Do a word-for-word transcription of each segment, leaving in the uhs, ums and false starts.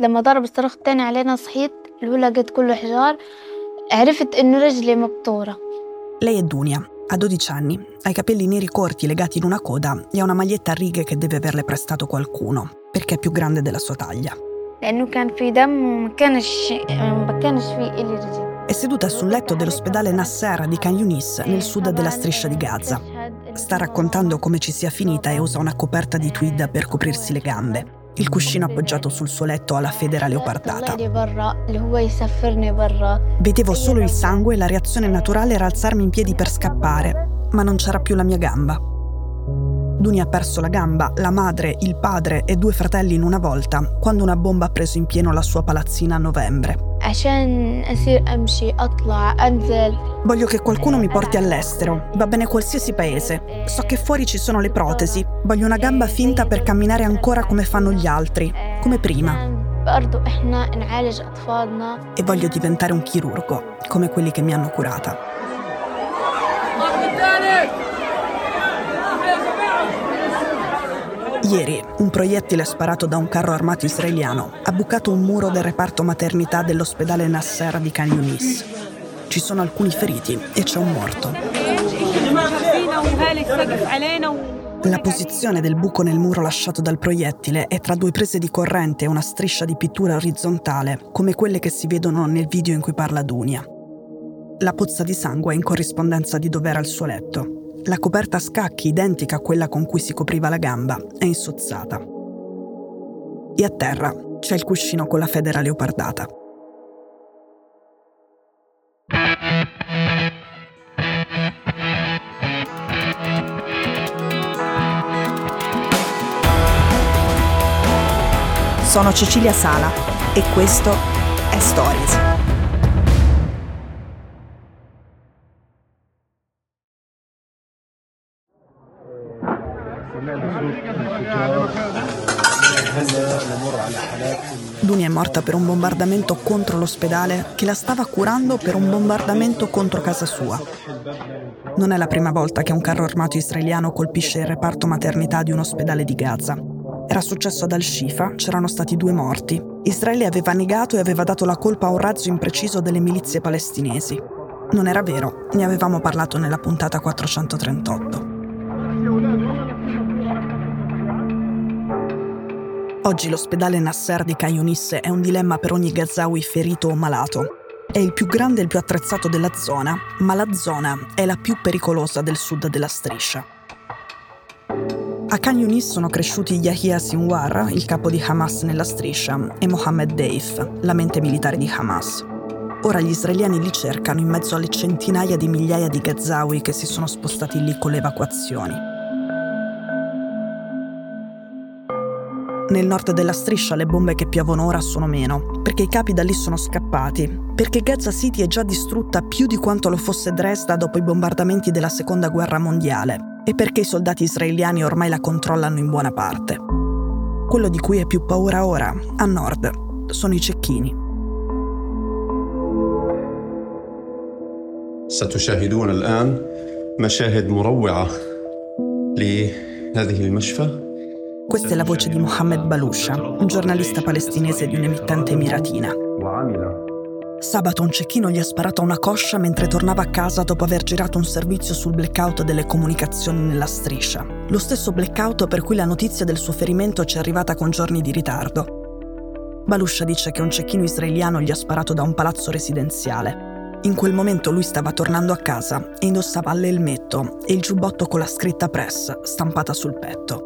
لما ضرب الصاروخ التاني علينا صحيت، الأولى جت كله حجار، عرفت إنه رجلي مقطورة. Lei è Dunia, ha dodici anni, ha i capelli neri corti legati in una coda e ha una maglietta a righe che deve averle prestato qualcuno, perché è più grande della sua taglia. È seduta sul letto dell'ospedale Nasser di Khan Yunis, nel sud della striscia di Gaza. Sta raccontando come ci sia finita e usa una coperta di tweed per coprirsi le gambe. Il cuscino appoggiato sul suo letto alla federa leopardata. Vedevo solo il sangue e la reazione naturale era alzarmi in piedi per scappare, ma non c'era più la mia gamba. Dunia ha perso la gamba, la madre, il padre e due fratelli in una volta, quando una bomba ha preso in pieno la sua palazzina a novembre. Voglio che qualcuno mi porti all'estero, va bene qualsiasi paese. So che fuori ci sono le protesi, voglio una gamba finta per camminare ancora come fanno gli altri, come prima. E voglio diventare un chirurgo, come quelli che mi hanno curata. Ieri, un proiettile sparato da un carro armato israeliano ha bucato un muro del reparto maternità dell'ospedale Nasser di Khan Yunis. Ci sono alcuni feriti e c'è un morto. La posizione del buco nel muro lasciato dal proiettile è tra due prese di corrente e una striscia di pittura orizzontale, come quelle che si vedono nel video in cui parla Dunia. La pozza di sangue è in corrispondenza di dov'era il suo letto. La coperta a scacchi, identica a quella con cui si copriva la gamba, è insozzata. E a terra c'è il cuscino con la federa leopardata. Sono Cecilia Sala e questo è Stories. Dunia è morta per un bombardamento contro l'ospedale che la stava curando per un bombardamento contro casa sua. Non è la prima volta che un carro armato israeliano colpisce il reparto maternità di un ospedale di Gaza. Era successo ad Al-Shifa, c'erano stati due morti. Israele aveva negato e aveva dato la colpa a un razzo impreciso delle milizie palestinesi. Non era vero, ne avevamo parlato nella puntata quattrocentotrentotto. Oggi l'ospedale Nasser di Khan Yunis è un dilemma per ogni gazawi ferito o malato. È il più grande e il più attrezzato della zona, ma la zona è la più pericolosa del sud della striscia. A Khan Yunis sono cresciuti Yahya Sinwar, il capo di Hamas nella striscia, e Mohammed Deif, la mente militare di Hamas. Ora gli israeliani li cercano in mezzo alle centinaia di migliaia di gazawi che si sono spostati lì con le evacuazioni. Nel nord della striscia le bombe che piovono ora sono meno, perché i capi da lì sono scappati, perché Gaza City è già distrutta più di quanto lo fosse Dresda dopo i bombardamenti della Seconda Guerra Mondiale e perché i soldati israeliani ormai la controllano in buona parte. Quello di cui è più paura ora, a nord, sono i cecchini. ستشاهدون الآن مشاهد مروعة لهذه المشفى. Questa è la voce di Mohammed Balousha, un giornalista palestinese di un'emittente emiratina. Sabato un cecchino gli ha sparato a una coscia mentre tornava a casa dopo aver girato un servizio sul blackout delle comunicazioni nella striscia. Lo stesso blackout per cui la notizia del suo ferimento ci è arrivata con giorni di ritardo. Balousha dice che un cecchino israeliano gli ha sparato da un palazzo residenziale. In quel momento lui stava tornando a casa e indossava l'elmetto e il giubbotto con la scritta Press stampata sul petto.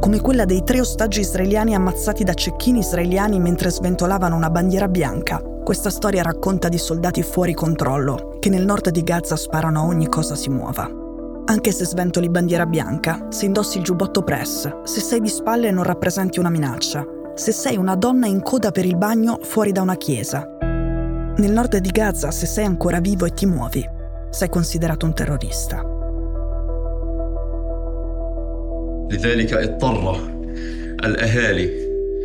Come quella dei tre ostaggi israeliani ammazzati da cecchini israeliani mentre sventolavano una bandiera bianca, questa storia racconta di soldati fuori controllo, che nel nord di Gaza sparano a ogni cosa si muova. Anche se sventoli bandiera bianca, se indossi il giubbotto Press, se sei di spalle non rappresenti una minaccia, se sei una donna in coda per il bagno fuori da una chiesa. Nel nord di Gaza, se sei ancora vivo e ti muovi, sei considerato un terrorista.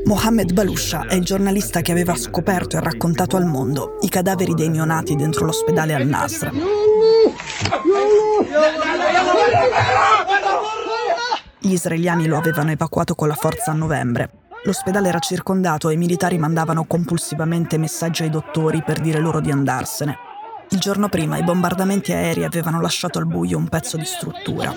Mohammed Balousha è il giornalista che aveva scoperto e raccontato al mondo i cadaveri dei neonati dentro l'ospedale al Nasr. Gli israeliani lo avevano evacuato con la forza a novembre. L'ospedale era circondato e i militari mandavano compulsivamente messaggi ai dottori per dire loro di andarsene. Il giorno prima i bombardamenti aerei avevano lasciato al buio un pezzo di struttura.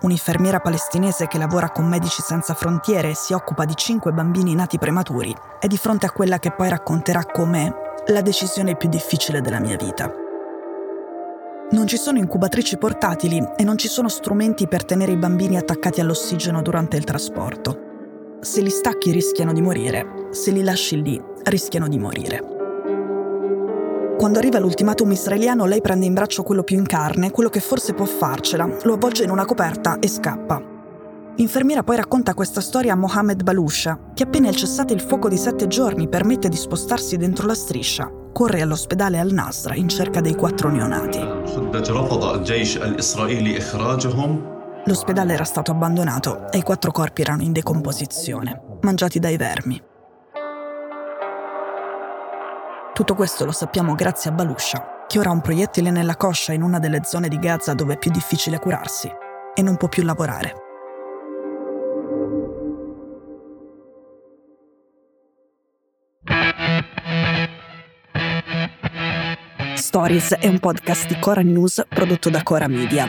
Un'infermiera palestinese che lavora con Medici Senza Frontiere e si occupa di cinque bambini nati prematuri è di fronte a quella che poi racconterà come la decisione più difficile della mia vita. Non ci sono incubatrici portatili e non ci sono strumenti per tenere i bambini attaccati all'ossigeno durante il trasporto. Se li stacchi rischiano di morire, se li lasci lì rischiano di morire. Quando arriva l'ultimatum israeliano, lei prende in braccio quello più in carne, quello che forse può farcela, lo avvolge in una coperta e scappa. L'infermiera poi racconta questa storia a Mohammed Balousha, che appena il cessate il fuoco di sette giorni permette di spostarsi dentro la striscia, corre all'ospedale al Nasr in cerca dei quattro neonati. L'ospedale era stato abbandonato e i quattro corpi erano in decomposizione, mangiati dai vermi. Tutto questo lo sappiamo grazie a Balousha, che ora ha un proiettile nella coscia in una delle zone di Gaza dove è più difficile curarsi e non può più lavorare. Stories è un podcast di Cora News prodotto da Cora Media.